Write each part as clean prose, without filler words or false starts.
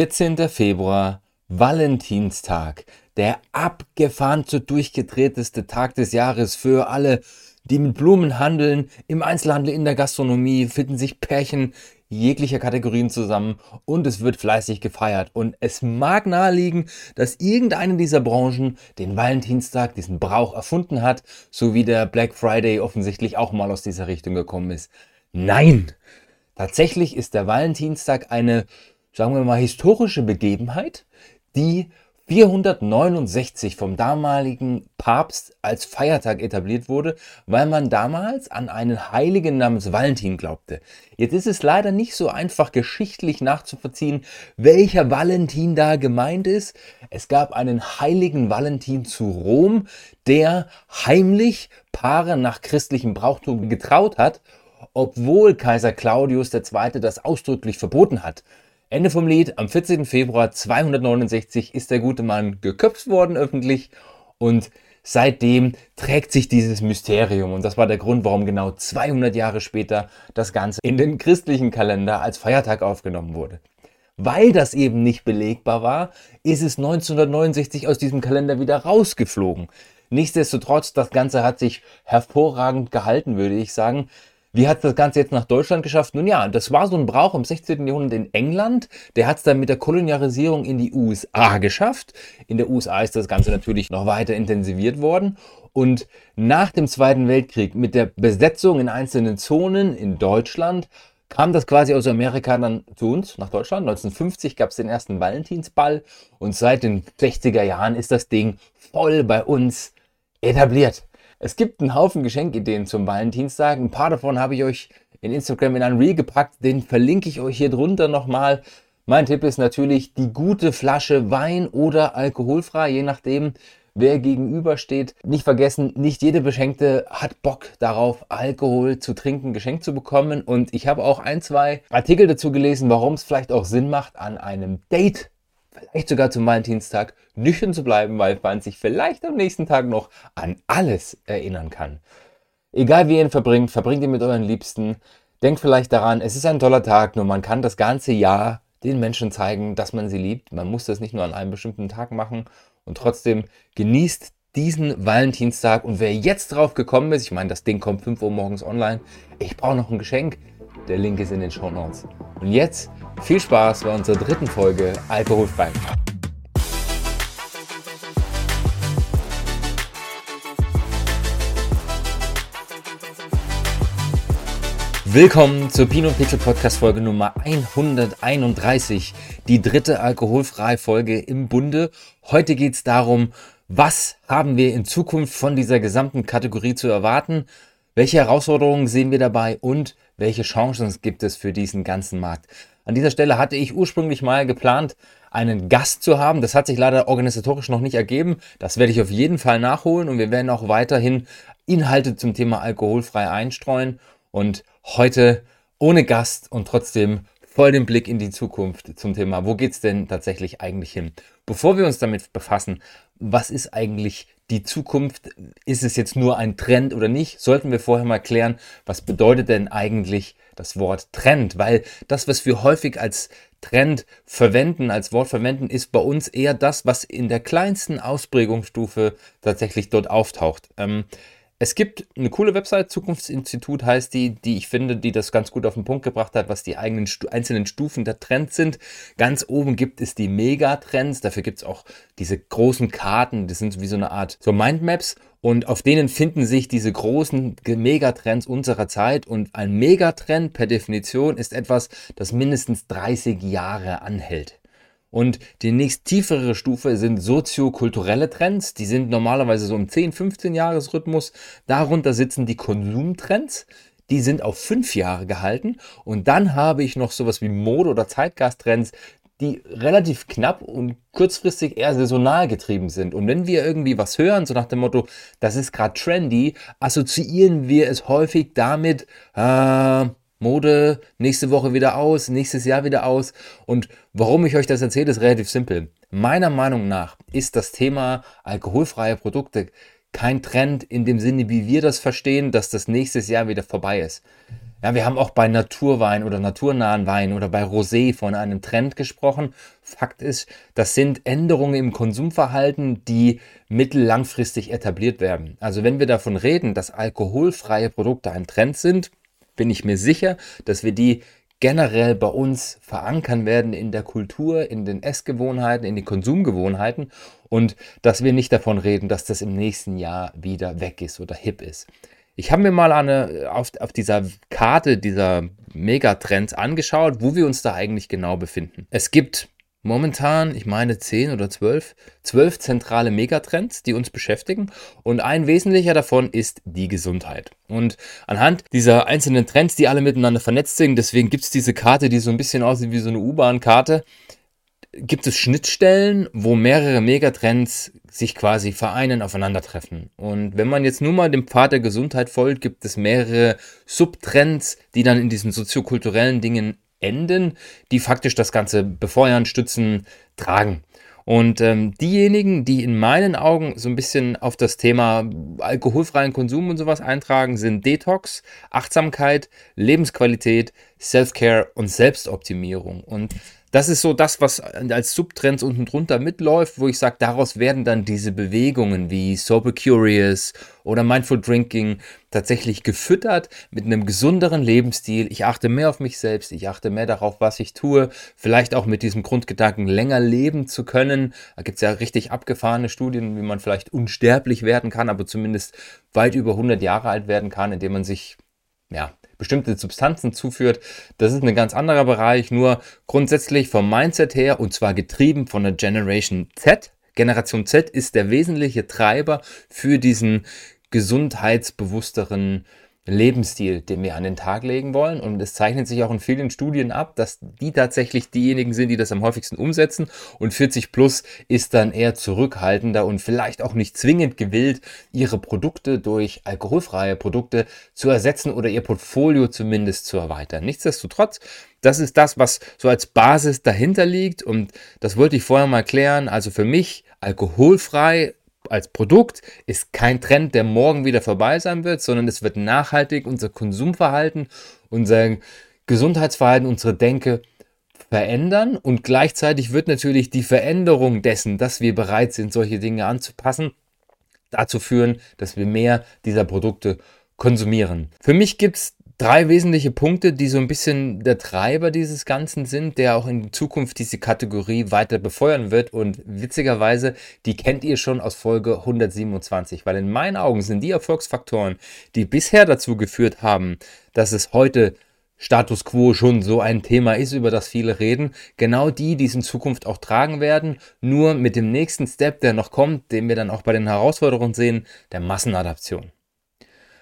14. Februar, Valentinstag, der abgefahrenste, durchgedrehteste Tag des Jahres für alle, die mit Blumen handeln, im Einzelhandel, in der Gastronomie, finden sich Pärchen jeglicher Kategorien zusammen und es wird fleißig gefeiert. Und es mag naheliegen, dass irgendeine dieser Branchen den Valentinstag, diesen Brauch erfunden hat, so wie der Black Friday offensichtlich auch mal aus dieser Richtung gekommen ist. Nein! Tatsächlich ist der Valentinstag eine, sagen wir mal, historische Begebenheit, die 469 vom damaligen Papst als Feiertag etabliert wurde, weil man damals an einen Heiligen namens Valentin glaubte. Jetzt ist es leider nicht so einfach geschichtlich nachzuvollziehen, welcher Valentin da gemeint ist. Es gab einen heiligen Valentin zu Rom, der heimlich Paare nach christlichem Brauchtum getraut hat, obwohl Kaiser Claudius II. Das ausdrücklich verboten hat. Ende vom Lied, am 14. Februar 269 ist der gute Mann geköpft worden öffentlich und seitdem trägt sich dieses Mysterium und das war der Grund, warum genau 200 Jahre später das Ganze in den christlichen Kalender als Feiertag aufgenommen wurde. Weil das eben nicht belegbar war, ist es 1969 aus diesem Kalender wieder rausgeflogen. Nichtsdestotrotz, das Ganze hat sich hervorragend gehalten, würde ich sagen. Wie hat das Ganze jetzt nach Deutschland geschafft? Nun ja, das war so ein Brauch im 16. Jahrhundert in England. Der hat es dann mit der Kolonialisierung in die USA geschafft. In der USA ist das Ganze natürlich noch weiter intensiviert worden. Und nach dem Zweiten Weltkrieg mit der Besetzung in einzelnen Zonen in Deutschland kam das quasi aus Amerika dann zu uns, nach Deutschland. 1950 gab es den ersten Valentinsball und seit den 60er Jahren ist das Ding voll bei uns etabliert. Es gibt einen Haufen Geschenkideen zum Valentinstag. Ein paar davon habe ich euch in Instagram in ein Reel gepackt. Den verlinke ich euch hier drunter nochmal. Mein Tipp ist natürlich die gute Flasche Wein oder alkoholfrei, je nachdem, wer gegenübersteht. Nicht vergessen, nicht jede Beschenkte hat Bock darauf, Alkohol zu trinken, geschenkt zu bekommen. Und ich habe auch ein, zwei Artikel dazu gelesen, warum es vielleicht auch Sinn macht, an einem Date vielleicht sogar zum Valentinstag nüchtern zu bleiben, weil man sich vielleicht am nächsten Tag noch an alles erinnern kann. Egal wie ihr ihn verbringt, verbringt ihn mit euren Liebsten. Denkt vielleicht daran, es ist ein toller Tag, nur man kann das ganze Jahr den Menschen zeigen, dass man sie liebt. Man muss das nicht nur an einem bestimmten Tag machen und trotzdem genießt diesen Valentinstag. Und wer jetzt drauf gekommen ist, ich meine, das Ding kommt 5 Uhr morgens online, ich brauche noch ein Geschenk. Der Link ist in den Shownotes. Und jetzt viel Spaß bei unserer dritten Folge Alkoholfrei. Willkommen zur Pino Pixel Podcast Folge Nummer 131, die dritte alkoholfreie Folge im Bunde. Heute geht es darum, was haben wir in Zukunft von dieser gesamten Kategorie zu erwarten? Welche Herausforderungen sehen wir dabei und welche Chancen gibt es für diesen ganzen Markt? An dieser Stelle hatte ich ursprünglich mal geplant, einen Gast zu haben. Das hat sich leider organisatorisch noch nicht ergeben. Das werde ich auf jeden Fall nachholen und wir werden auch weiterhin Inhalte zum Thema alkoholfrei einstreuen. Und heute ohne Gast und trotzdem voll den Blick in die Zukunft zum Thema, wo geht es denn tatsächlich eigentlich hin? Bevor wir uns damit befassen, was ist eigentlich die Zukunft? Ist es jetzt nur ein Trend oder nicht? Sollten wir vorher mal klären, was bedeutet denn eigentlich das Wort Trend? Weil das, was wir häufig als Trend verwenden, als Wort verwenden, ist bei uns eher das, was in der kleinsten Ausprägungsstufe tatsächlich dort auftaucht. Es gibt eine coole Website, Zukunftsinstitut heißt die ich finde, die das ganz gut auf den Punkt gebracht hat, was die eigenen einzelnen Stufen der Trends sind. Ganz oben gibt es die Megatrends, dafür gibt es auch diese großen Karten, das sind wie so eine Art so Mindmaps und auf denen finden sich diese großen Megatrends unserer Zeit und ein Megatrend per Definition ist etwas, das mindestens 30 Jahre anhält. Und die nächst tiefere Stufe sind soziokulturelle Trends, die sind normalerweise so im 10-15 Jahresrhythmus, darunter sitzen die Konsumtrends, die sind auf 5 Jahre gehalten und dann habe ich noch sowas wie Mode- oder Zeitgeist-Trends, die relativ knapp und kurzfristig eher saisonal getrieben sind. Und wenn wir irgendwie was hören, so nach dem Motto, das ist gerade trendy, assoziieren wir es häufig damit, Mode, nächste Woche wieder aus, nächstes Jahr wieder aus. Und warum ich euch das erzähle, ist relativ simpel. Meiner Meinung nach ist das Thema alkoholfreie Produkte kein Trend in dem Sinne, wie wir das verstehen, dass das nächstes Jahr wieder vorbei ist. Ja, wir haben auch bei Naturwein oder naturnahen Wein oder bei Rosé von einem Trend gesprochen. Fakt ist, das sind Änderungen im Konsumverhalten, die mittellangfristig etabliert werden. Also wenn wir davon reden, dass alkoholfreie Produkte ein Trend sind, bin ich mir sicher, dass wir die generell bei uns verankern werden in der Kultur, in den Essgewohnheiten, in den Konsumgewohnheiten und dass wir nicht davon reden, dass das im nächsten Jahr wieder weg ist oder hip ist. Ich habe mir mal auf dieser Karte dieser Megatrends angeschaut, wo wir uns da eigentlich genau befinden. Es gibt momentan, ich meine 10 oder 12 zentrale Megatrends, die uns beschäftigen und ein wesentlicher davon ist die Gesundheit. Und anhand dieser einzelnen Trends, die alle miteinander vernetzt sind, deswegen gibt es diese Karte, die so ein bisschen aussieht wie so eine U-Bahn-Karte, gibt es Schnittstellen, wo mehrere Megatrends sich quasi vereinen, aufeinandertreffen. Und wenn man jetzt nur mal dem Pfad der Gesundheit folgt, gibt es mehrere Subtrends, die dann in diesen soziokulturellen Dingen enden, die faktisch das Ganze befeuern, stützen, tragen. Und diejenigen, die in meinen Augen so ein bisschen auf das Thema alkoholfreien Konsum und sowas eintragen, sind Detox, Achtsamkeit, Lebensqualität, Self-Care und Selbstoptimierung. Und das ist so das, was als Subtrends unten drunter mitläuft, wo ich sage, daraus werden dann diese Bewegungen wie Sober Curious oder Mindful Drinking tatsächlich gefüttert mit einem gesünderen Lebensstil. Ich achte mehr auf mich selbst, ich achte mehr darauf, was ich tue, vielleicht auch mit diesem Grundgedanken, länger leben zu können. Da gibt es ja richtig abgefahrene Studien, wie man vielleicht unsterblich werden kann, aber zumindest weit über 100 Jahre alt werden kann, indem man sich, ja, bestimmte Substanzen zuführt. Das ist ein ganz anderer Bereich, nur grundsätzlich vom Mindset her und zwar getrieben von der Generation Z. Generation Z ist der wesentliche Treiber für diesen gesundheitsbewussteren Lebensstil, den wir an den Tag legen wollen. Und es zeichnet sich auch in vielen Studien ab, dass die tatsächlich diejenigen sind, die das am häufigsten umsetzen. Und 40 plus ist dann eher zurückhaltender und vielleicht auch nicht zwingend gewillt, ihre Produkte durch alkoholfreie Produkte zu ersetzen oder ihr Portfolio zumindest zu erweitern. Nichtsdestotrotz, das ist das, was so als Basis dahinter liegt. Und das wollte ich vorher mal klären. Also für mich alkoholfrei als Produkt ist kein Trend, der morgen wieder vorbei sein wird, sondern es wird nachhaltig unser Konsumverhalten, unser Gesundheitsverhalten, unsere Denke verändern und gleichzeitig wird natürlich die Veränderung dessen, dass wir bereit sind, solche Dinge anzupassen, dazu führen, dass wir mehr dieser Produkte konsumieren. Für mich gibt es drei wesentliche Punkte, die so ein bisschen der Treiber dieses Ganzen sind, der auch in Zukunft diese Kategorie weiter befeuern wird und witzigerweise, die kennt ihr schon aus Folge 127, weil in meinen Augen sind die Erfolgsfaktoren, die bisher dazu geführt haben, dass es heute Status Quo schon so ein Thema ist, über das viele reden, genau die es in Zukunft auch tragen werden, nur mit dem nächsten Step, der noch kommt, den wir dann auch bei den Herausforderungen sehen, der Massenadaption.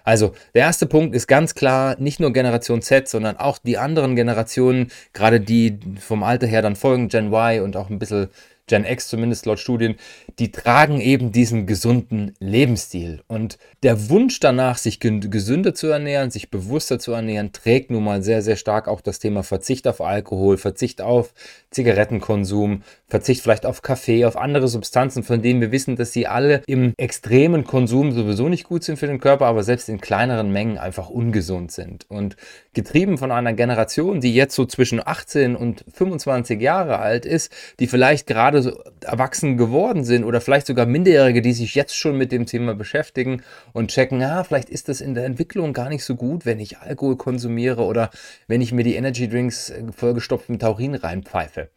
Also der erste Punkt ist ganz klar, nicht nur Generation Z, sondern auch die anderen Generationen, gerade die vom Alter her dann folgen, Gen Y und auch ein bisschen Gen X zumindest laut Studien, die tragen eben diesen gesunden Lebensstil. Und der Wunsch danach, sich gesünder zu ernähren, sich bewusster zu ernähren, trägt nun mal sehr, sehr stark auch das Thema Verzicht auf Alkohol, Verzicht auf Zigarettenkonsum, Verzicht vielleicht auf Kaffee, auf andere Substanzen, von denen wir wissen, dass sie alle im extremen Konsum sowieso nicht gut sind für den Körper, aber selbst in kleineren Mengen einfach ungesund sind. Und getrieben von einer Generation, die jetzt so zwischen 18 und 25 Jahre alt ist, die vielleicht gerade so erwachsen geworden sind oder vielleicht sogar Minderjährige, die sich jetzt schon mit dem Thema beschäftigen und checken, vielleicht ist das in der Entwicklung gar nicht so gut, wenn ich Alkohol konsumiere oder wenn ich mir die Energydrinks vollgestopft mit Taurin reinpfeife.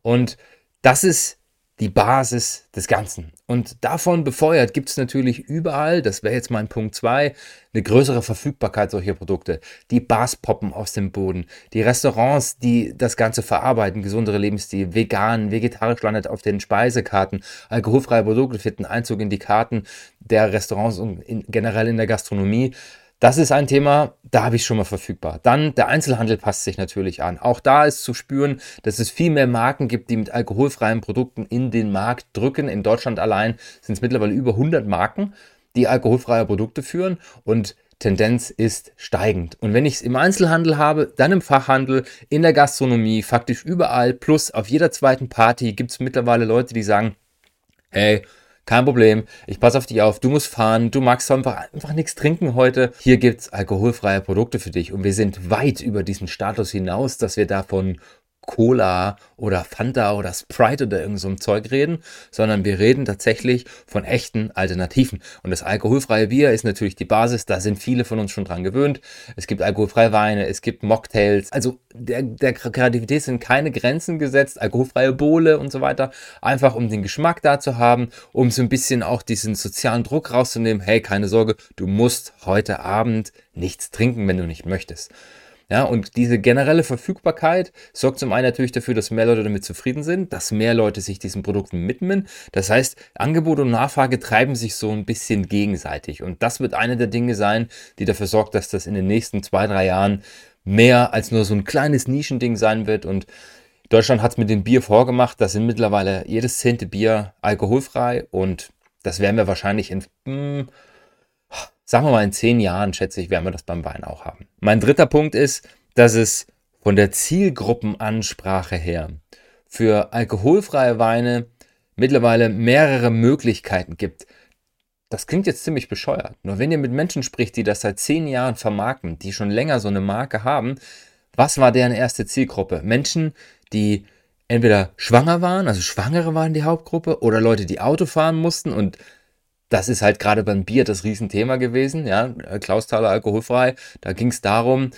Und das ist die Basis des Ganzen. Und davon befeuert gibt es natürlich überall, das wäre jetzt mein Punkt 2, eine größere Verfügbarkeit solcher Produkte. Die Bars poppen aus dem Boden. Die Restaurants, die das Ganze verarbeiten, gesundere Lebensstil, vegan, vegetarisch landet auf den Speisekarten, alkoholfreie Produkte finden Einzug in die Karten der Restaurants und generell in der Gastronomie. Das ist ein Thema, da habe ich schon mal verfügbar. Dann der Einzelhandel passt sich natürlich an. Auch da ist zu spüren, dass es viel mehr Marken gibt, die mit alkoholfreien Produkten in den Markt drücken. In Deutschland allein sind es mittlerweile über 100 Marken, die alkoholfreie Produkte führen und Tendenz ist steigend. Und wenn ich es im Einzelhandel habe, dann im Fachhandel, in der Gastronomie, faktisch überall, plus auf jeder zweiten Party gibt es mittlerweile Leute, die sagen, hey, Kein Problem, ich passe auf dich auf, du musst fahren, du magst einfach nichts trinken heute. Hier gibt es alkoholfreie Produkte für dich und wir sind weit über diesen Status hinaus, dass wir davon Cola oder Fanta oder Sprite oder irgend so ein Zeug reden, sondern wir reden tatsächlich von echten Alternativen. Und das alkoholfreie Bier ist natürlich die Basis, da sind viele von uns schon dran gewöhnt. Es gibt alkoholfreie Weine, es gibt Mocktails, also der Kreativität sind keine Grenzen gesetzt, alkoholfreie Bowle und so weiter, einfach um den Geschmack da zu haben, um so ein bisschen auch diesen sozialen Druck rauszunehmen, hey, keine Sorge, du musst heute Abend nichts trinken, wenn du nicht möchtest. Ja, und diese generelle Verfügbarkeit sorgt zum einen natürlich dafür, dass mehr Leute damit zufrieden sind, dass mehr Leute sich diesen Produkten widmen. Das heißt, Angebot und Nachfrage treiben sich so ein bisschen gegenseitig. Und das wird eine der Dinge sein, die dafür sorgt, dass das in den nächsten 2-3 Jahren mehr als nur so ein kleines Nischending sein wird. Und Deutschland hat es mit dem Bier vorgemacht. Da sind mittlerweile jedes 10. Bier alkoholfrei. Und das werden wir wahrscheinlich in 10 Jahren, schätze ich, werden wir das beim Wein auch haben. Mein dritter Punkt ist, dass es von der Zielgruppenansprache her für alkoholfreie Weine mittlerweile mehrere Möglichkeiten gibt. Das klingt jetzt ziemlich bescheuert. Nur wenn ihr mit Menschen spricht, die das seit 10 Jahren vermarkten, die schon länger so eine Marke haben, was war deren erste Zielgruppe? Menschen, die entweder schwanger waren, also Schwangere waren die Hauptgruppe, oder Leute, die Auto fahren mussten. Und das ist halt gerade beim Bier das Riesenthema gewesen, ja, Klausthaler alkoholfrei, da ging es darum,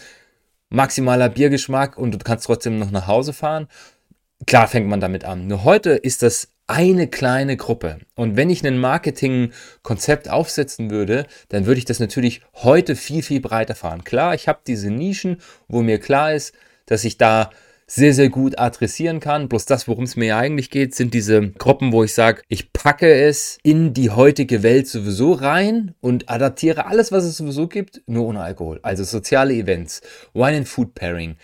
maximaler Biergeschmack und du kannst trotzdem noch nach Hause fahren. Klar fängt man damit an. Nur heute ist das eine kleine Gruppe. Und wenn ich ein Marketingkonzept aufsetzen würde, dann würde ich das natürlich heute viel, viel breiter fahren. Klar, ich habe diese Nischen, wo mir klar ist, dass ich da sehr, sehr gut adressieren kann. Bloß das, worum es mir eigentlich geht, sind diese Gruppen, wo ich sage, ich packe es in die heutige Welt sowieso rein und adaptiere alles, was es sowieso gibt, nur ohne Alkohol. Also soziale Events, Wine and Food Pairing,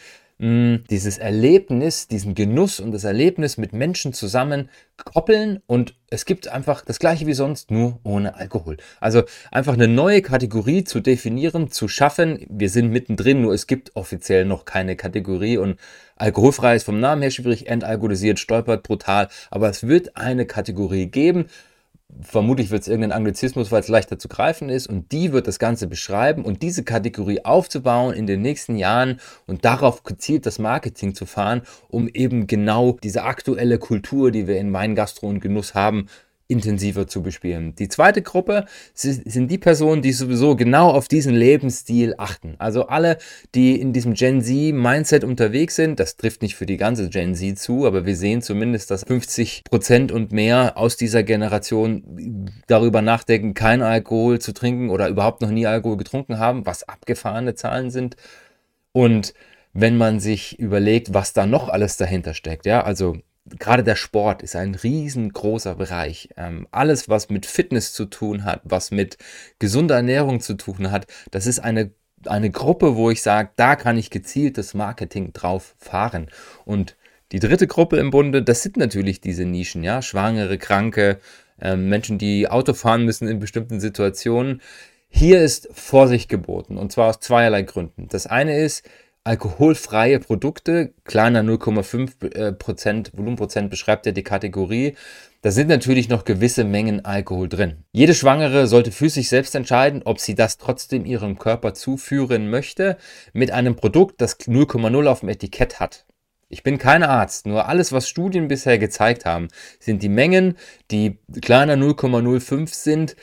dieses Erlebnis, diesen Genuss und das Erlebnis mit Menschen zusammen koppeln und es gibt einfach das Gleiche wie sonst, nur ohne Alkohol. Also einfach eine neue Kategorie zu definieren, zu schaffen. Wir sind mittendrin, nur es gibt offiziell noch keine Kategorie und alkoholfrei ist vom Namen her schwierig, entalkoholisiert, stolpert, brutal, aber es wird eine Kategorie geben. Vermutlich wird es irgendein Anglizismus, weil es leichter zu greifen ist und die wird das Ganze beschreiben und diese Kategorie aufzubauen in den nächsten Jahren und darauf gezielt das Marketing zu fahren, um eben genau diese aktuelle Kultur, die wir in Wein, Gastro und Genuss haben, intensiver zu bespielen. Die zweite Gruppe sind die Personen, die sowieso genau auf diesen Lebensstil achten. Also alle, die in diesem Gen Z-Mindset unterwegs sind, das trifft nicht für die ganze Gen Z zu, aber wir sehen zumindest, dass 50% und mehr aus dieser Generation darüber nachdenken, keinen Alkohol zu trinken oder überhaupt noch nie Alkohol getrunken haben, was abgefahrene Zahlen sind. Und wenn man sich überlegt, was da noch alles dahinter steckt, ja, also gerade der Sport ist ein riesengroßer Bereich. Alles, was mit Fitness zu tun hat, was mit gesunder Ernährung zu tun hat, das ist eine Gruppe, wo ich sage, da kann ich gezieltes Marketing drauf fahren. Und die dritte Gruppe im Bunde, das sind natürlich diese Nischen, ja, Schwangere, Kranke, Menschen, die Auto fahren müssen in bestimmten Situationen. Hier ist Vorsicht geboten und zwar aus zweierlei Gründen. Das eine ist, alkoholfreie Produkte, kleiner 0,5% Volumenprozent beschreibt ja die Kategorie. Da sind natürlich noch gewisse Mengen Alkohol drin. Jede Schwangere sollte für sich selbst entscheiden, ob sie das trotzdem ihrem Körper zuführen möchte, mit einem Produkt, das 0,0 auf dem Etikett hat. Ich bin kein Arzt, nur alles, was Studien bisher gezeigt haben, sind die Mengen, die kleiner 0,05 sind,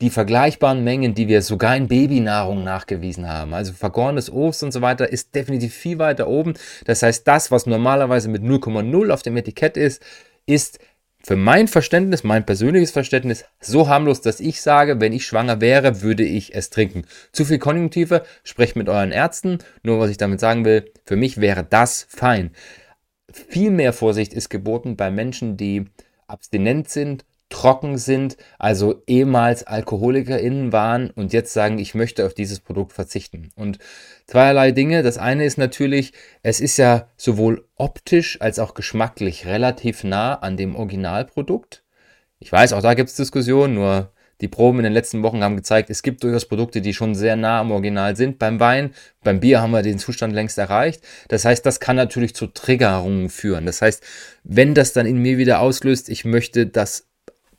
die vergleichbaren Mengen, die wir sogar in Babynahrung nachgewiesen haben, also vergorenes Obst und so weiter, ist definitiv viel weiter oben. Das heißt, das, was normalerweise mit 0,0 auf dem Etikett ist, ist für mein Verständnis, mein persönliches Verständnis, so harmlos, dass ich sage, wenn ich schwanger wäre, würde ich es trinken. Zu viel Konjunktive, sprecht mit euren Ärzten. Nur was ich damit sagen will, für mich wäre das fein. Viel mehr Vorsicht ist geboten bei Menschen, die abstinent sind, trocken sind, also ehemals AlkoholikerInnen waren und jetzt sagen, ich möchte auf dieses Produkt verzichten. Und zweierlei Dinge. Das eine ist natürlich, es ist ja sowohl optisch als auch geschmacklich relativ nah an dem Originalprodukt. Ich weiß, auch da gibt es Diskussionen, nur die Proben in den letzten Wochen haben gezeigt, es gibt durchaus Produkte, die schon sehr nah am Original sind. Beim Wein, beim Bier haben wir den Zustand längst erreicht. Das heißt, das kann natürlich zu Triggerungen führen. Das heißt, wenn das dann in mir wieder auslöst, ich möchte das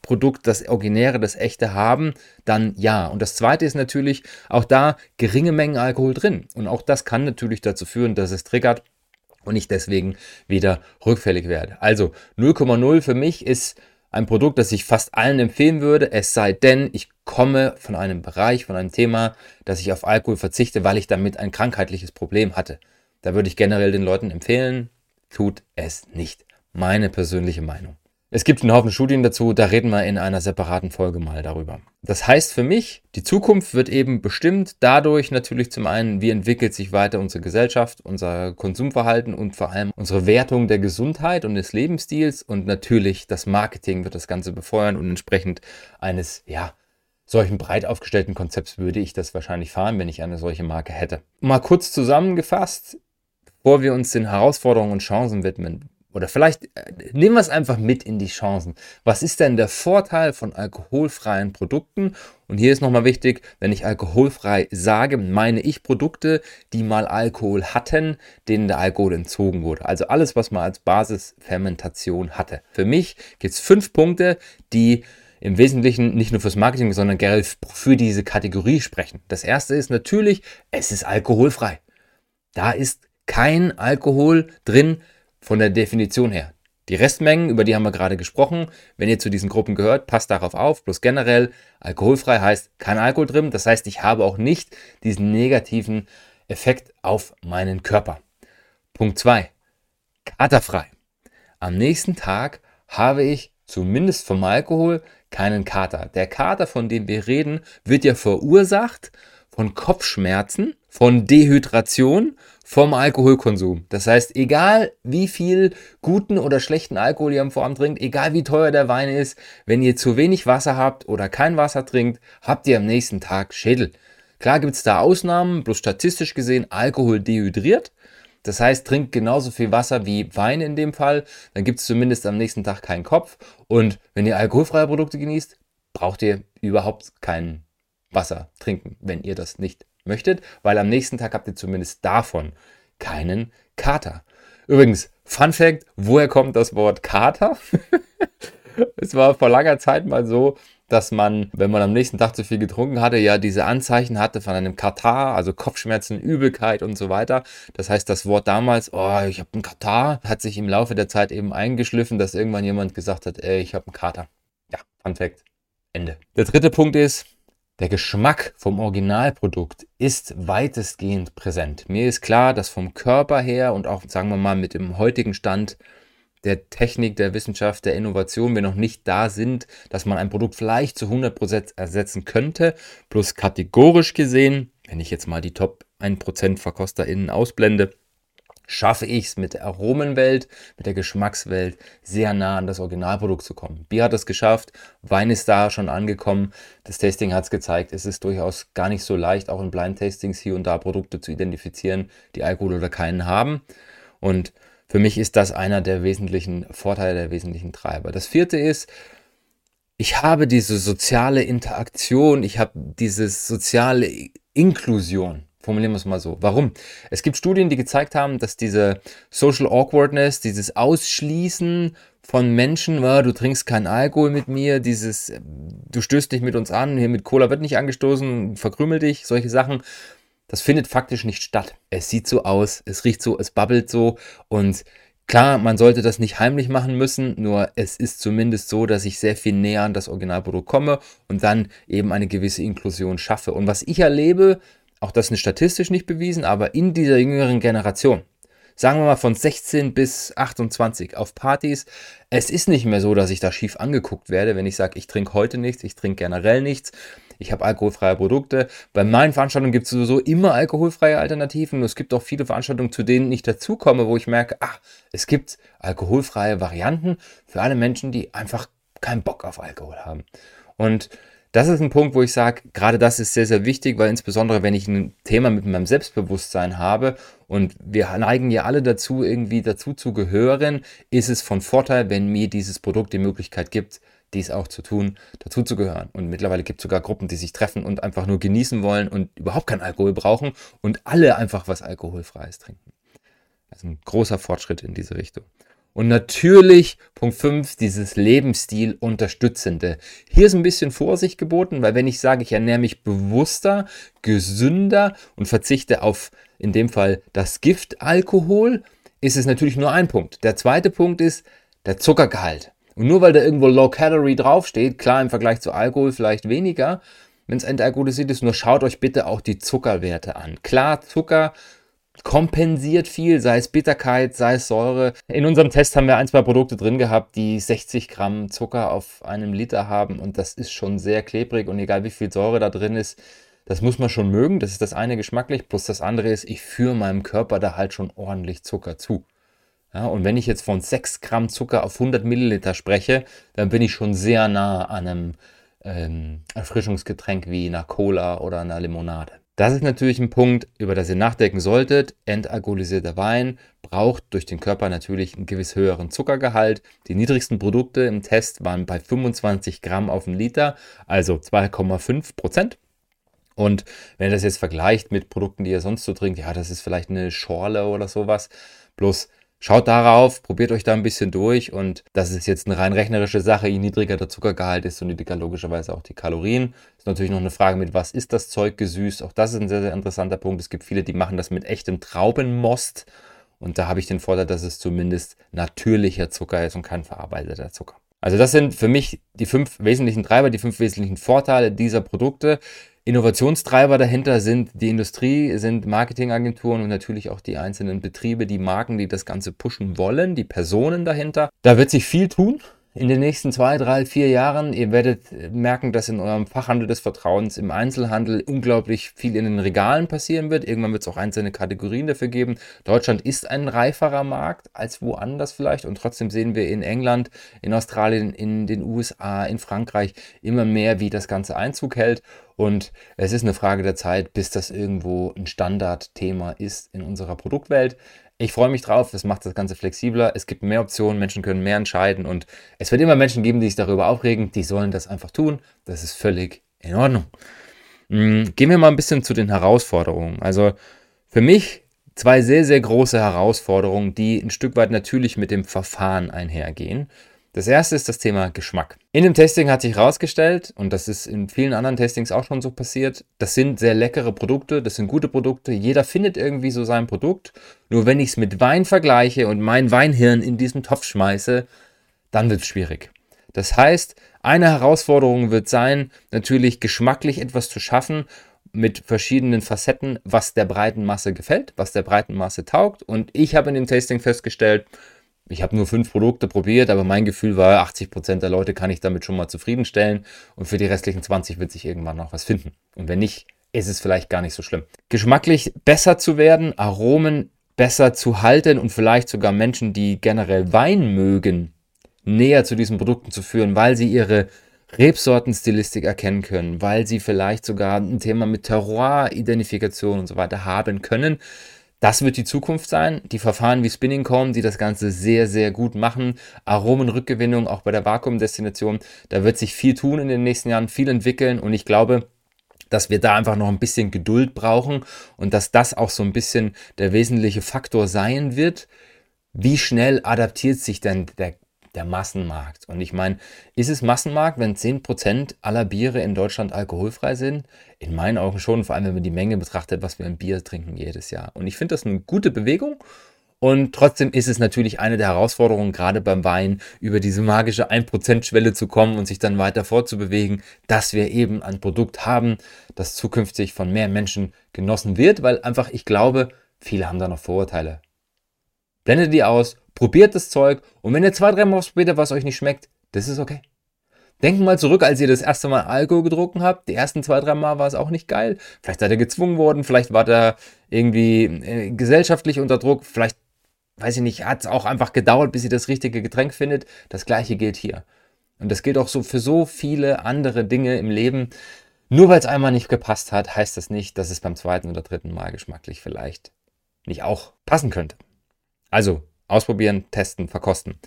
Produkt, das Originäre, das Echte haben, dann ja. Und das Zweite ist natürlich auch da geringe Mengen Alkohol drin. Und auch das kann natürlich dazu führen, dass es triggert und ich deswegen wieder rückfällig werde. Also 0,0 für mich ist ein Produkt, das ich fast allen empfehlen würde, es sei denn, ich komme von einem Bereich, von einem Thema, dass ich auf Alkohol verzichte, weil ich damit ein krankheitliches Problem hatte. Da würde ich generell den Leuten empfehlen, tut es nicht. Meine persönliche Meinung. Es gibt einen Haufen Studien dazu, da reden wir in einer separaten Folge mal darüber. Das heißt für mich, die Zukunft wird eben bestimmt dadurch natürlich zum einen, wie entwickelt sich weiter unsere Gesellschaft, unser Konsumverhalten und vor allem unsere Wertung der Gesundheit und des Lebensstils, und natürlich das Marketing wird das Ganze befeuern und entsprechend eines, ja, solchen breit aufgestellten Konzepts würde ich das wahrscheinlich fahren, wenn ich eine solche Marke hätte. Mal kurz zusammengefasst, bevor wir uns den Herausforderungen und Chancen widmen, oder vielleicht nehmen wir es einfach mit in die Chancen. Was ist denn der Vorteil von alkoholfreien Produkten? Und hier ist nochmal wichtig, wenn ich alkoholfrei sage, meine ich Produkte, die mal Alkohol hatten, denen der Alkohol entzogen wurde. Also alles, was man als Basis Fermentation hatte. Für mich gibt es 5 Punkte, die im Wesentlichen nicht nur fürs Marketing, sondern generell für diese Kategorie sprechen. Das erste ist natürlich, es ist alkoholfrei. Da ist kein Alkohol drin, von der Definition her. Die Restmengen, über die haben wir gerade gesprochen. Wenn ihr zu diesen Gruppen gehört, passt darauf auf. Bloß generell, alkoholfrei heißt kein Alkohol drin. Das heißt, ich habe auch nicht diesen negativen Effekt auf meinen Körper. Punkt 2. Katerfrei. Am nächsten Tag habe ich zumindest vom Alkohol keinen Kater. Der Kater, von dem wir reden, wird ja verursacht von Kopfschmerzen, von Dehydration, vom Alkoholkonsum. Das heißt, egal wie viel guten oder schlechten Alkohol ihr am Vorabend trinkt, egal wie teuer der Wein ist, wenn ihr zu wenig Wasser habt oder kein Wasser trinkt, habt ihr am nächsten Tag Schädel. Klar gibt es da Ausnahmen, bloß statistisch gesehen Alkohol dehydriert. Das heißt, trinkt genauso viel Wasser wie Wein in dem Fall, dann gibt es zumindest am nächsten Tag keinen Kopf. Und wenn ihr alkoholfreie Produkte genießt, braucht ihr überhaupt kein Wasser trinken, wenn ihr das nicht möchtet, weil am nächsten Tag habt ihr zumindest davon keinen Kater. Übrigens, Fun Fact, woher kommt das Wort Kater? Es war vor langer Zeit mal so, dass man, wenn man am nächsten Tag zu viel getrunken hatte, ja diese Anzeichen hatte von einem Katar, also Kopfschmerzen, Übelkeit und so weiter. Das heißt, das Wort damals, oh, ich habe einen Katar, hat sich im Laufe der Zeit eben eingeschliffen, dass irgendwann jemand gesagt hat, ey, ich habe einen Kater. Ja, Fun Fact, Ende. Der dritte Punkt ist, der Geschmack vom Originalprodukt ist weitestgehend präsent. Mir ist klar, dass vom Körper her und auch, sagen wir mal, mit dem heutigen Stand der Technik, der Wissenschaft, der Innovation wir noch nicht da sind, dass man ein Produkt vielleicht zu 100% ersetzen könnte. Plus kategorisch gesehen, wenn ich jetzt mal die Top 1% VerkosterInnen ausblende, schaffe ich es mit der Aromenwelt, mit der Geschmackswelt sehr nah an das Originalprodukt zu kommen. Bier hat es geschafft, Wein ist da schon angekommen, das Tasting hat es gezeigt. Es ist durchaus gar nicht so leicht, auch in Blind Tastings hier und da Produkte zu identifizieren, die Alkohol oder keinen haben. Und für mich ist das einer der wesentlichen Vorteile, der wesentlichen Treiber. Das vierte ist, ich habe diese soziale Interaktion, ich habe diese soziale Inklusion. Formulieren wir es mal so. Warum? Es gibt Studien, die gezeigt haben, dass diese Social Awkwardness, dieses Ausschließen von Menschen, du trinkst keinen Alkohol mit mir, dieses, du stößt dich mit uns an, hier mit Cola wird nicht angestoßen, verkrümel dich, solche Sachen, das findet faktisch nicht statt. Es sieht so aus, es riecht so, es babbelt so, und klar, man sollte das nicht heimlich machen müssen, nur es ist zumindest so, dass ich sehr viel näher an das Originalprodukt komme und dann eben eine gewisse Inklusion schaffe. Und was ich erlebe, auch das ist statistisch nicht bewiesen, aber in dieser jüngeren Generation, sagen wir mal von 16 bis 28 auf Partys, es ist nicht mehr so, dass ich da schief angeguckt werde, wenn ich sage, ich trinke heute nichts, ich trinke generell nichts, ich habe alkoholfreie Produkte. Bei meinen Veranstaltungen gibt es sowieso immer alkoholfreie Alternativen, und es gibt auch viele Veranstaltungen, zu denen ich dazukomme, wo ich merke, es gibt alkoholfreie Varianten für alle Menschen, die einfach keinen Bock auf Alkohol haben. Und das ist ein Punkt, wo ich sage, gerade das ist sehr, sehr wichtig, weil insbesondere, wenn ich ein Thema mit meinem Selbstbewusstsein habe und wir neigen ja alle dazu, irgendwie dazu zu gehören, ist es von Vorteil, wenn mir dieses Produkt die Möglichkeit gibt, dies auch zu tun, dazu zu gehören. Und mittlerweile gibt es sogar Gruppen, die sich treffen und einfach nur genießen wollen und überhaupt keinen Alkohol brauchen und alle einfach was Alkoholfreies trinken. Also ein großer Fortschritt in diese Richtung. Und natürlich, Punkt 5, dieses Lebensstil unterstützende. Hier ist ein bisschen Vorsicht geboten, weil wenn ich sage, ich ernähre mich bewusster, gesünder und verzichte auf, in dem Fall, das Gift Alkohol, ist es natürlich nur ein Punkt. Der zweite Punkt ist der Zuckergehalt. Und nur weil da irgendwo Low Calorie draufsteht, klar im Vergleich zu Alkohol vielleicht weniger, wenn es entalkoholisiert ist, nur schaut euch bitte auch die Zuckerwerte an. Klar, Zucker kompensiert viel, sei es Bitterkeit, sei es Säure. In unserem Test haben wir ein, zwei Produkte drin gehabt, die 60 Gramm Zucker auf einem Liter haben und das ist schon sehr klebrig und egal wie viel Säure da drin ist, das muss man schon mögen. Das ist das eine geschmacklich, plus das andere ist, ich führe meinem Körper da halt schon ordentlich Zucker zu. Ja, und wenn ich jetzt von 6 Gramm Zucker auf 100 Milliliter spreche, dann bin ich schon sehr nah an einem Erfrischungsgetränk wie einer Cola oder einer Limonade. Das ist natürlich ein Punkt, über das ihr nachdenken solltet. Entalkoholisierter Wein braucht durch den Körper natürlich einen gewiss höheren Zuckergehalt. Die niedrigsten Produkte im Test waren bei 25 Gramm auf den Liter, also 2,5%. Und wenn ihr das jetzt vergleicht mit Produkten, die ihr sonst so trinkt, ja, das ist vielleicht eine Schorle oder sowas, bloß schaut darauf, probiert euch da ein bisschen durch und das ist jetzt eine rein rechnerische Sache. Je niedriger der Zuckergehalt ist, so niedriger logischerweise auch die Kalorien. Ist natürlich noch eine Frage mit, was ist das Zeug gesüßt? Auch das ist ein sehr, sehr interessanter Punkt. Es gibt viele, die machen das mit echtem Traubenmost und da habe ich den Vorteil, dass es zumindest natürlicher Zucker ist und kein verarbeiteter Zucker. Also das sind für mich die 5 wesentlichen Treiber, die 5 wesentlichen Vorteile dieser Produkte. Innovationstreiber dahinter sind die Industrie, sind Marketingagenturen und natürlich auch die einzelnen Betriebe, die Marken, die das Ganze pushen wollen, die Personen dahinter. Da wird sich viel tun in den nächsten 2, 3, 4 Jahren. Ihr werdet merken, dass in eurem Fachhandel des Vertrauens im Einzelhandel unglaublich viel in den Regalen passieren wird. Irgendwann wird es auch einzelne Kategorien dafür geben. Deutschland ist ein reiferer Markt als woanders vielleicht und trotzdem sehen wir in England, in Australien, in den USA, in Frankreich immer mehr, wie das Ganze Einzug hält. Und es ist eine Frage der Zeit, bis das irgendwo ein Standardthema ist in unserer Produktwelt. Ich freue mich drauf, es macht das Ganze flexibler, es gibt mehr Optionen, Menschen können mehr entscheiden und es wird immer Menschen geben, die sich darüber aufregen, die sollen das einfach tun, das ist völlig in Ordnung. Gehen wir mal ein bisschen zu den Herausforderungen. Also für mich 2 sehr, sehr große Herausforderungen, die ein Stück weit natürlich mit dem Verfahren einhergehen. Das erste ist das Thema Geschmack. In dem Testing hat sich herausgestellt, und das ist in vielen anderen Testings auch schon so passiert, das sind sehr leckere Produkte, das sind gute Produkte, jeder findet irgendwie so sein Produkt. Nur wenn ich es mit Wein vergleiche und mein Weinhirn in diesen Topf schmeiße, dann wird es schwierig. Das heißt, eine Herausforderung wird sein, natürlich geschmacklich etwas zu schaffen, mit verschiedenen Facetten, was der breiten Masse gefällt, was der breiten Masse taugt. Und ich habe in dem Tasting festgestellt, ich habe nur 5 Produkte probiert, aber mein Gefühl war, 80% der Leute kann ich damit schon mal zufriedenstellen und für die restlichen 20 wird sich irgendwann noch was finden. Und wenn nicht, ist es vielleicht gar nicht so schlimm. Geschmacklich besser zu werden, Aromen besser zu halten und vielleicht sogar Menschen, die generell Wein mögen, näher zu diesen Produkten zu führen, weil sie ihre Rebsortenstilistik erkennen können, weil sie vielleicht sogar ein Thema mit Terroir-Identifikation und so weiter haben können. Das wird die Zukunft sein. Die Verfahren wie Spinningcomb, die das Ganze sehr, sehr gut machen. Aromenrückgewinnung, auch bei der Vakuumdestillation. Da wird sich viel tun in den nächsten Jahren, viel entwickeln. Und ich glaube, dass wir da einfach noch ein bisschen Geduld brauchen und dass das auch so ein bisschen der wesentliche Faktor sein wird. Wie schnell adaptiert sich denn der Massenmarkt? Und ich meine, ist es Massenmarkt, wenn 10% aller Biere in Deutschland alkoholfrei sind? In meinen Augen schon, vor allem wenn man die Menge betrachtet, was wir an Bier trinken jedes Jahr. Und ich finde das eine gute Bewegung und trotzdem ist es natürlich eine der Herausforderungen, gerade beim Wein, über diese magische 1%-Schwelle zu kommen und sich dann weiter fortzubewegen, dass wir eben ein Produkt haben, das zukünftig von mehr Menschen genossen wird, weil einfach, ich glaube, viele haben da noch Vorurteile. Blendet die aus, probiert das Zeug und wenn ihr 2, 3 Mal später was euch nicht schmeckt, das ist okay. Denkt mal zurück, als ihr das erste Mal Alkohol getrunken habt, die ersten 2, 3 Mal war es auch nicht geil. Vielleicht seid ihr gezwungen worden, vielleicht war da irgendwie gesellschaftlich unter Druck, vielleicht, weiß ich nicht, hat es auch einfach gedauert, bis ihr das richtige Getränk findet. Das gleiche gilt hier. Und das gilt auch so für so viele andere Dinge im Leben. Nur weil es einmal nicht gepasst hat, heißt das nicht, dass es beim 2. oder 3. Mal geschmacklich vielleicht nicht auch passen könnte. Also, ausprobieren, testen, verkosten.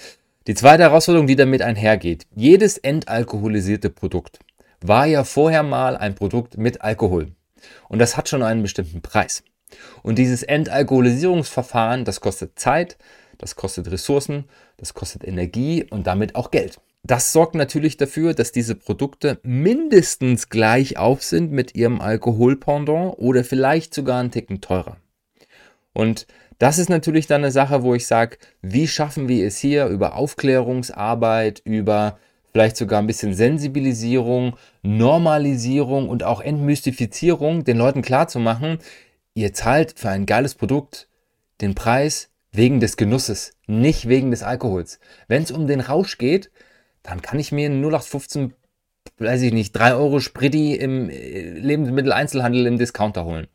Die zweite Herausforderung, die damit einhergeht. Jedes entalkoholisierte Produkt war ja vorher mal ein Produkt mit Alkohol. Und das hat schon einen bestimmten Preis. Und dieses Entalkoholisierungsverfahren, das kostet Zeit, das kostet Ressourcen, das kostet Energie und damit auch Geld. Das sorgt natürlich dafür, dass diese Produkte mindestens gleich auf sind mit ihrem Alkoholpendant oder vielleicht sogar einen Ticken teurer. Und das ist natürlich dann eine Sache, wo ich sage, wie schaffen wir es hier über Aufklärungsarbeit, über vielleicht sogar ein bisschen Sensibilisierung, Normalisierung und auch Entmystifizierung, den Leuten klarzumachen, ihr zahlt für ein geiles Produkt den Preis wegen des Genusses, nicht wegen des Alkohols. Wenn es um den Rausch geht, dann kann ich mir 0815, 3 € Spritti im Lebensmitteleinzelhandel im Discounter holen.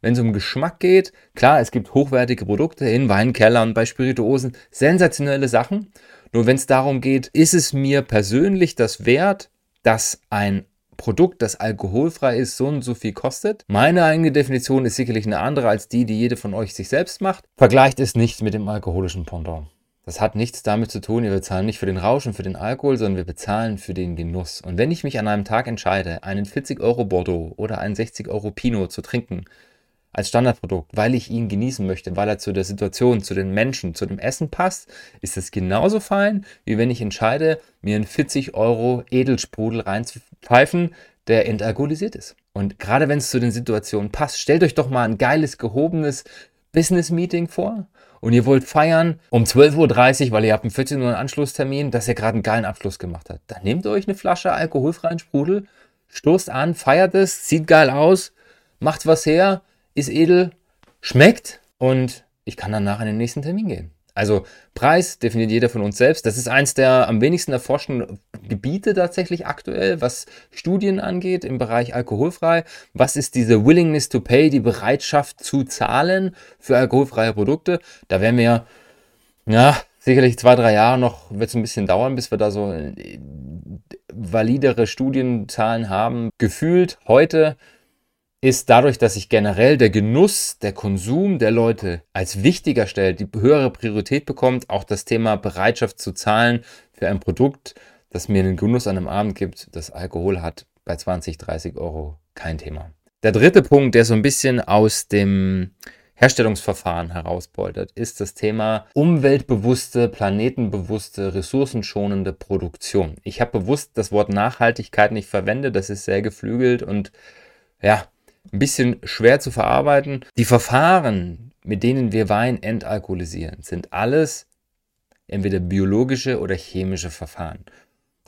Wenn es um Geschmack geht, klar, es gibt hochwertige Produkte in Weinkellern, bei Spirituosen, sensationelle Sachen. Nur wenn es darum geht, ist es mir persönlich das wert, dass ein Produkt, das alkoholfrei ist, so und so viel kostet? Meine eigene Definition ist sicherlich eine andere als die, die jede von euch sich selbst macht. Vergleicht es nicht mit dem alkoholischen Pendant. Das hat nichts damit zu tun, wir bezahlen nicht für den Rausch und für den Alkohol, sondern wir bezahlen für den Genuss. Und wenn ich mich an einem Tag entscheide, einen 40 € Bordeaux oder einen 60 € Pinot zu trinken, als Standardprodukt, weil ich ihn genießen möchte, weil er zu der Situation, zu den Menschen, zu dem Essen passt, ist das genauso fein, wie wenn ich entscheide, mir einen 40 € Edelsprudel reinzupfeifen, der entalkoholisiert ist. Und gerade wenn es zu den Situationen passt, stellt euch doch mal ein geiles, gehobenes Business-Meeting vor und ihr wollt feiern um 12:30 Uhr, weil ihr habt um 14 Uhr einen Anschlusstermin, dass ihr gerade einen geilen Abschluss gemacht habt. Dann nehmt euch eine Flasche alkoholfreien Sprudel, stoßt an, feiert es, sieht geil aus, macht was her, ist edel, schmeckt und ich kann danach in den nächsten Termin gehen. Also Preis definiert jeder von uns selbst. Das ist eins der am wenigsten erforschten Gebiete tatsächlich aktuell, was Studien angeht im Bereich alkoholfrei. Was ist diese Willingness to Pay, die Bereitschaft zu zahlen für alkoholfreie Produkte? Da werden wir ja sicherlich 2-3 Jahre noch, wird es ein bisschen dauern, bis wir da so validere Studienzahlen haben. Gefühlt heute ist dadurch, dass sich generell der Genuss, der Konsum der Leute als wichtiger stellt, die höhere Priorität bekommt, auch das Thema Bereitschaft zu zahlen für ein Produkt, das mir einen Genuss an einem Abend gibt, das Alkohol hat, bei 20-30 € kein Thema. Der dritte Punkt, der so ein bisschen aus dem Herstellungsverfahren herausbeutert, ist das Thema umweltbewusste, planetenbewusste, ressourcenschonende Produktion. Ich habe bewusst das Wort Nachhaltigkeit nicht verwendet, das ist sehr geflügelt und ja, ein bisschen schwer zu verarbeiten. Die Verfahren, mit denen wir Wein entalkoholisieren, sind alles entweder biologische oder chemische Verfahren.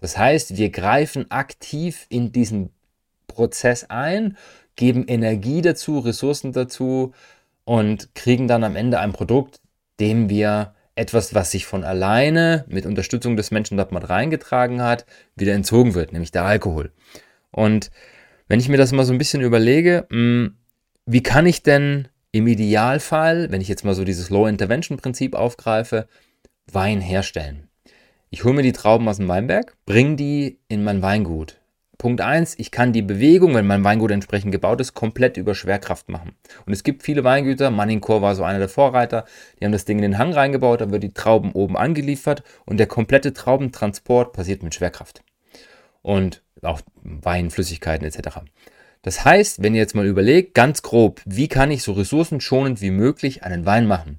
Das heißt, wir greifen aktiv in diesen Prozess ein, geben Energie dazu, Ressourcen dazu und kriegen dann am Ende ein Produkt, dem wir etwas, was sich von alleine mit Unterstützung des Menschen dort mal reingetragen hat, wieder entzogen wird, nämlich der Alkohol. Und wenn ich mir das mal so ein bisschen überlege, wie kann ich denn im Idealfall, wenn ich jetzt mal so dieses Low-Intervention-Prinzip aufgreife, Wein herstellen? Ich hole mir die Trauben aus dem Weinberg, bringe die in mein Weingut. Punkt 1, ich kann die Bewegung, wenn mein Weingut entsprechend gebaut ist, komplett über Schwerkraft machen. Und es gibt viele Weingüter, Manincor war so einer der Vorreiter, die haben das Ding in den Hang reingebaut, da wird die Trauben oben angeliefert und der komplette Traubentransport passiert mit Schwerkraft. Und auch Wein, Flüssigkeiten etc. Das heißt, wenn ihr jetzt mal überlegt, ganz grob, wie kann ich so ressourcenschonend wie möglich einen Wein machen?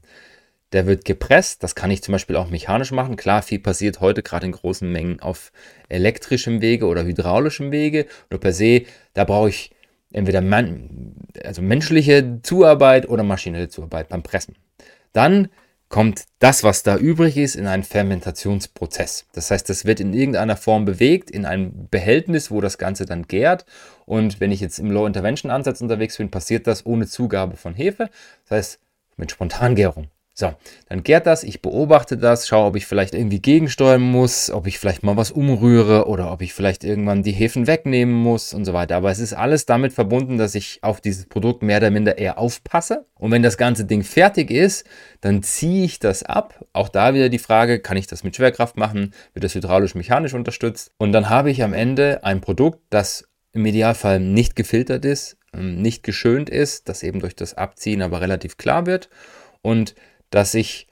Der wird gepresst, das kann ich zum Beispiel auch mechanisch machen. Klar, viel passiert heute gerade in großen Mengen auf elektrischem Wege oder hydraulischem Wege. Nur per se, da brauche ich entweder menschliche Zuarbeit oder maschinelle Zuarbeit beim Pressen. Dann kommt das, was da übrig ist, in einen Fermentationsprozess. Das heißt, das wird in irgendeiner Form bewegt, in einem Behältnis, wo das Ganze dann gärt. Und wenn ich jetzt im Low-Intervention-Ansatz unterwegs bin, passiert das ohne Zugabe von Hefe. Das heißt, mit Spontangärung. So, dann gärt das, ich beobachte das, schaue, ob ich vielleicht irgendwie gegensteuern muss, ob ich vielleicht mal was umrühre oder ob ich vielleicht irgendwann die Hefen wegnehmen muss und so weiter. Aber es ist alles damit verbunden, dass ich auf dieses Produkt mehr oder minder eher aufpasse. Und wenn das ganze Ding fertig ist, dann ziehe ich das ab. Auch da wieder die Frage, kann ich das mit Schwerkraft machen? Wird das hydraulisch-mechanisch unterstützt? Und dann habe ich am Ende ein Produkt, das im Idealfall nicht gefiltert ist, nicht geschönt ist, das eben durch das Abziehen aber relativ klar wird und dass ich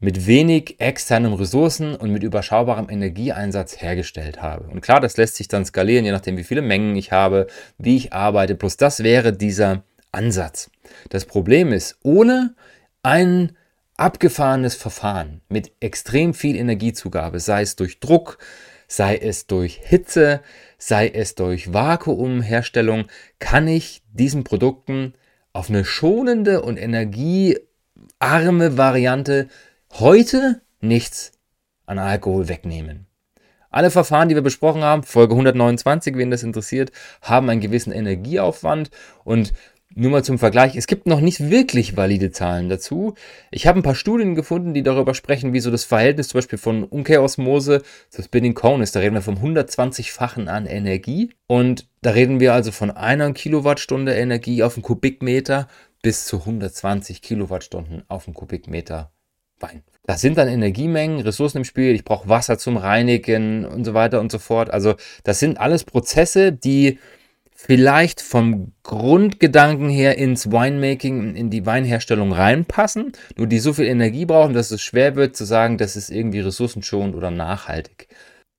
mit wenig externen Ressourcen und mit überschaubarem Energieeinsatz hergestellt habe. Und klar, das lässt sich dann skalieren, je nachdem, wie viele Mengen ich habe, wie ich arbeite. Plus das wäre dieser Ansatz. Das Problem ist, ohne einen abgefahrenes Verfahren mit extrem viel Energiezugabe, sei es durch Druck, sei es durch Hitze, sei es durch Vakuumherstellung, kann ich diesen Produkten auf eine schonende und energiearme Variante heute nichts an Alkohol wegnehmen. Alle Verfahren, die wir besprochen haben, Folge 129, wen das interessiert, haben einen gewissen Energieaufwand. Und nur mal zum Vergleich, es gibt noch nicht wirklich valide Zahlen dazu. Ich habe ein paar Studien gefunden, die darüber sprechen, wie so das Verhältnis zum Beispiel von Umkehrosmose zu Spinning Cone ist. Da reden wir vom 120-fachen an Energie. Und da reden wir also von einer Kilowattstunde Energie auf den Kubikmeter bis zu 120 Kilowattstunden auf den Kubikmeter Wein. Das sind dann Energiemengen, Ressourcen im Spiel, ich brauche Wasser zum Reinigen und so weiter und so fort. Also das sind alles Prozesse, die vielleicht vom Grundgedanken her ins Winemaking, in die Weinherstellung reinpassen, nur die so viel Energie brauchen, dass es schwer wird zu sagen, das ist irgendwie ressourcenschonend oder nachhaltig.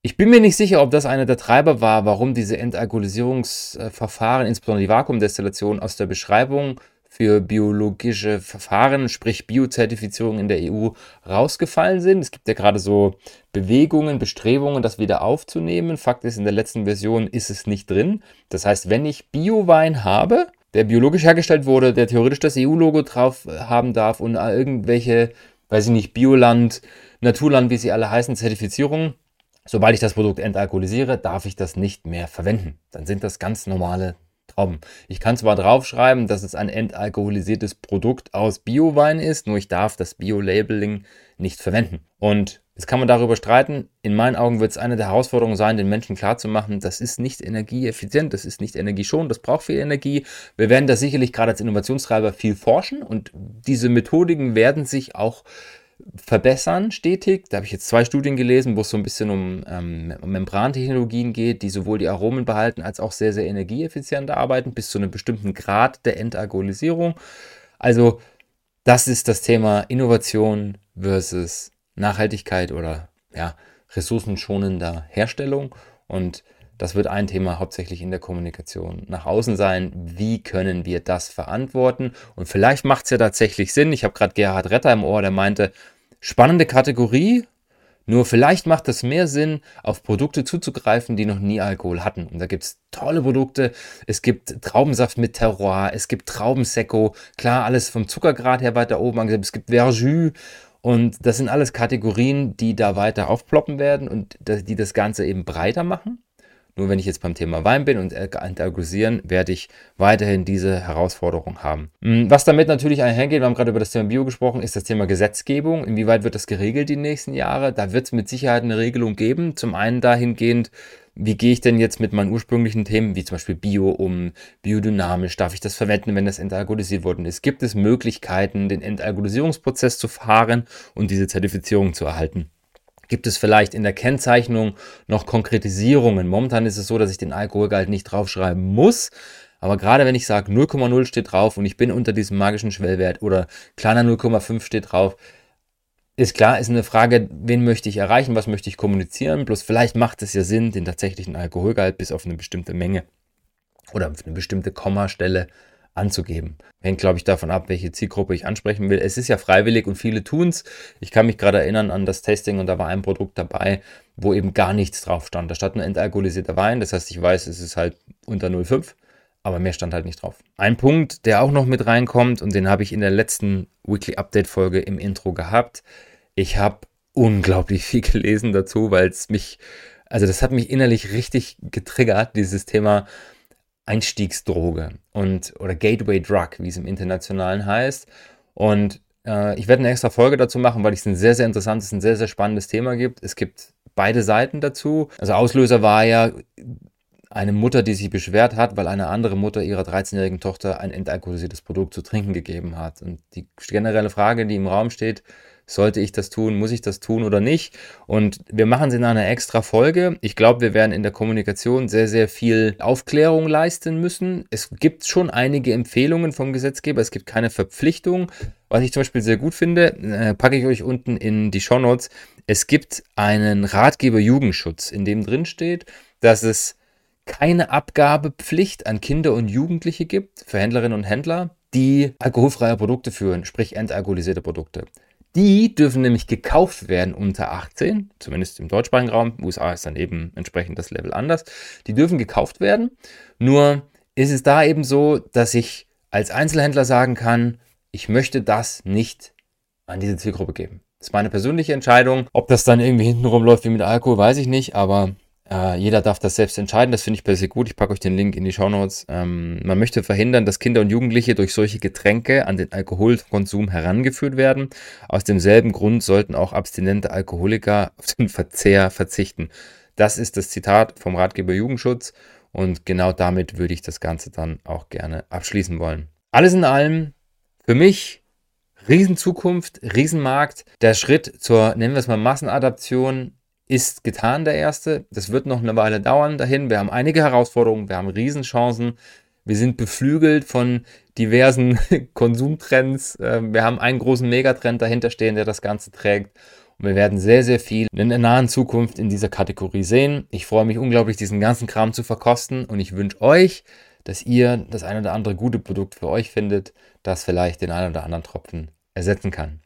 Ich bin mir nicht sicher, ob das einer der Treiber war, warum diese Entalkoholisierungsverfahren, insbesondere die Vakuumdestillation, aus der Beschreibung für biologische Verfahren, sprich Biozertifizierung in der EU, rausgefallen sind. Es gibt ja gerade so Bewegungen, Bestrebungen, das wieder aufzunehmen. Fakt ist, in der letzten Version ist es nicht drin. Das heißt, wenn ich Biowein habe, der biologisch hergestellt wurde, der theoretisch das EU-Logo drauf haben darf und irgendwelche, weiß ich nicht, Bioland, Naturland, wie sie alle heißen, Zertifizierungen, sobald ich das Produkt entalkoholisiere, darf ich das nicht mehr verwenden. Dann sind das ganz normale Trauben. Ich kann zwar draufschreiben, dass es ein entalkoholisiertes Produkt aus Biowein ist, nur ich darf das Bio-Labeling nicht verwenden. Und jetzt kann man darüber streiten. In meinen Augen wird es eine der Herausforderungen sein, den Menschen klarzumachen, das ist nicht energieeffizient, das ist nicht energieschonend, das braucht viel Energie. Wir werden da sicherlich gerade als Innovationstreiber viel forschen und diese Methodiken werden sich auch verbessern stetig. Da habe ich jetzt 2 Studien gelesen, wo es so ein bisschen um Membrantechnologien geht, die sowohl die Aromen behalten als auch sehr, sehr energieeffizient arbeiten, bis zu einem bestimmten Grad der Entalkoholisierung. Also das ist das Thema Innovation versus Nachhaltigkeit oder ja, ressourcenschonender Herstellung. Und das wird ein Thema hauptsächlich in der Kommunikation nach außen sein. Wie können wir das verantworten? Und vielleicht macht es ja tatsächlich Sinn. Ich habe gerade Gerhard Retter im Ohr, der meinte, spannende Kategorie, nur vielleicht macht es mehr Sinn, auf Produkte zuzugreifen, die noch nie Alkohol hatten. Und da gibt es tolle Produkte. Es gibt Traubensaft mit Terroir, es gibt Traubensekko, klar, alles vom Zuckergrad her weiter oben angesetzt. Es gibt Verjus. Und das sind alles Kategorien, die da weiter aufploppen werden und die das Ganze eben breiter machen. Nur wenn ich jetzt beim Thema Wein bin und entalkoholisieren, werde ich weiterhin diese Herausforderung haben. Was damit natürlich einhergeht, wir haben gerade über das Thema Bio gesprochen, ist das Thema Gesetzgebung. Inwieweit wird das geregelt die nächsten Jahre? Da wird es mit Sicherheit eine Regelung geben. Zum einen dahingehend, wie gehe ich denn jetzt mit meinen ursprünglichen Themen, wie zum Beispiel Bio um, biodynamisch, darf ich das verwenden, wenn das entalkoholisiert worden ist? Gibt es Möglichkeiten, den Entalkoholisierungsprozess zu fahren und diese Zertifizierung zu erhalten? Gibt es vielleicht in der Kennzeichnung noch Konkretisierungen? Momentan ist es so, dass ich den Alkoholgehalt nicht draufschreiben muss. Aber gerade wenn ich sage, 0,0 steht drauf und ich bin unter diesem magischen Schwellwert oder kleiner 0,5 steht drauf, ist klar, ist eine Frage, wen möchte ich erreichen, was möchte ich kommunizieren? Bloß vielleicht macht es ja Sinn, den tatsächlichen Alkoholgehalt bis auf eine bestimmte Menge oder auf eine bestimmte Kommastelle anzugeben. Hängt, glaube ich, davon ab, welche Zielgruppe ich ansprechen will. Es ist ja freiwillig und viele tun es. Ich kann mich gerade erinnern an das Tasting und da war ein Produkt dabei, wo eben gar nichts drauf stand. Da stand nur entalkoholisierter Wein, das heißt, ich weiß, es ist halt unter 0,5, aber mehr stand halt nicht drauf. Ein Punkt, der auch noch mit reinkommt und den habe ich in der letzten Weekly Update Folge im Intro gehabt. Ich habe unglaublich viel gelesen dazu, weil es mich, also das hat mich innerlich richtig getriggert, dieses Thema Einstiegsdroge oder Gateway Drug, wie es im Internationalen heißt. Und ich werde eine extra Folge dazu machen, weil es ein sehr, sehr interessantes, ein sehr, sehr spannendes Thema gibt. Es gibt beide Seiten dazu. Also Auslöser war ja eine Mutter, die sich beschwert hat, weil eine andere Mutter ihrer 13-jährigen Tochter ein entalkoholisiertes Produkt zu trinken gegeben hat. Und die generelle Frage, die im Raum steht, sollte ich das tun, muss ich das tun oder nicht? Und wir machen sie in einer extra Folge. Ich glaube, wir werden in der Kommunikation sehr, sehr viel Aufklärung leisten müssen. Es gibt schon einige Empfehlungen vom Gesetzgeber. Es gibt keine Verpflichtung. Was ich zum Beispiel sehr gut finde, packe ich euch unten in die Shownotes. Es gibt einen Ratgeber Jugendschutz, in dem drin steht, dass es keine Abgabepflicht an Kinder und Jugendliche gibt, für Händlerinnen und Händler, die alkoholfreie Produkte führen, sprich entalkoholisierte Produkte. Die dürfen nämlich gekauft werden unter 18, zumindest im deutschsprachigen Raum. In den USA ist dann eben entsprechend das Level anders. Die dürfen gekauft werden. Nur ist es da eben so, dass ich als Einzelhändler sagen kann, ich möchte das nicht an diese Zielgruppe geben. Das ist meine persönliche Entscheidung. Ob das dann irgendwie hintenrum läuft wie mit Alkohol, weiß ich nicht. Aber jeder darf das selbst entscheiden. Das finde ich persönlich gut. Ich packe euch den Link in die Shownotes. Man möchte verhindern, dass Kinder und Jugendliche durch solche Getränke an den Alkoholkonsum herangeführt werden. Aus demselben Grund sollten auch abstinente Alkoholiker auf den Verzehr verzichten. Das ist das Zitat vom Ratgeber Jugendschutz. Und genau damit würde ich das Ganze dann auch gerne abschließen wollen. Alles in allem für mich Riesenzukunft, Riesenmarkt. Der Schritt zur, nennen wir es mal, Massenadaption ist getan, der erste. Das wird noch eine Weile dauern dahin. Wir haben einige Herausforderungen, wir haben Riesenchancen. Wir sind beflügelt von diversen Konsumtrends. Wir haben einen großen Megatrend dahinter stehen, der das Ganze trägt. Und wir werden sehr, sehr viel in der nahen Zukunft in dieser Kategorie sehen. Ich freue mich unglaublich, diesen ganzen Kram zu verkosten. Und ich wünsche euch, dass ihr das ein oder andere gute Produkt für euch findet, das vielleicht den einen oder anderen Tropfen ersetzen kann.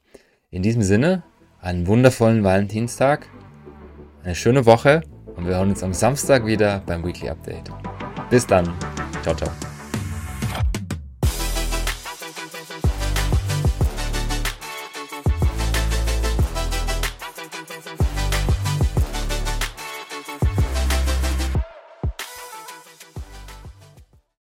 In diesem Sinne, einen wundervollen Valentinstag, eine schöne Woche und wir hören uns am Samstag wieder beim Weekly Update. Bis dann. Ciao, ciao.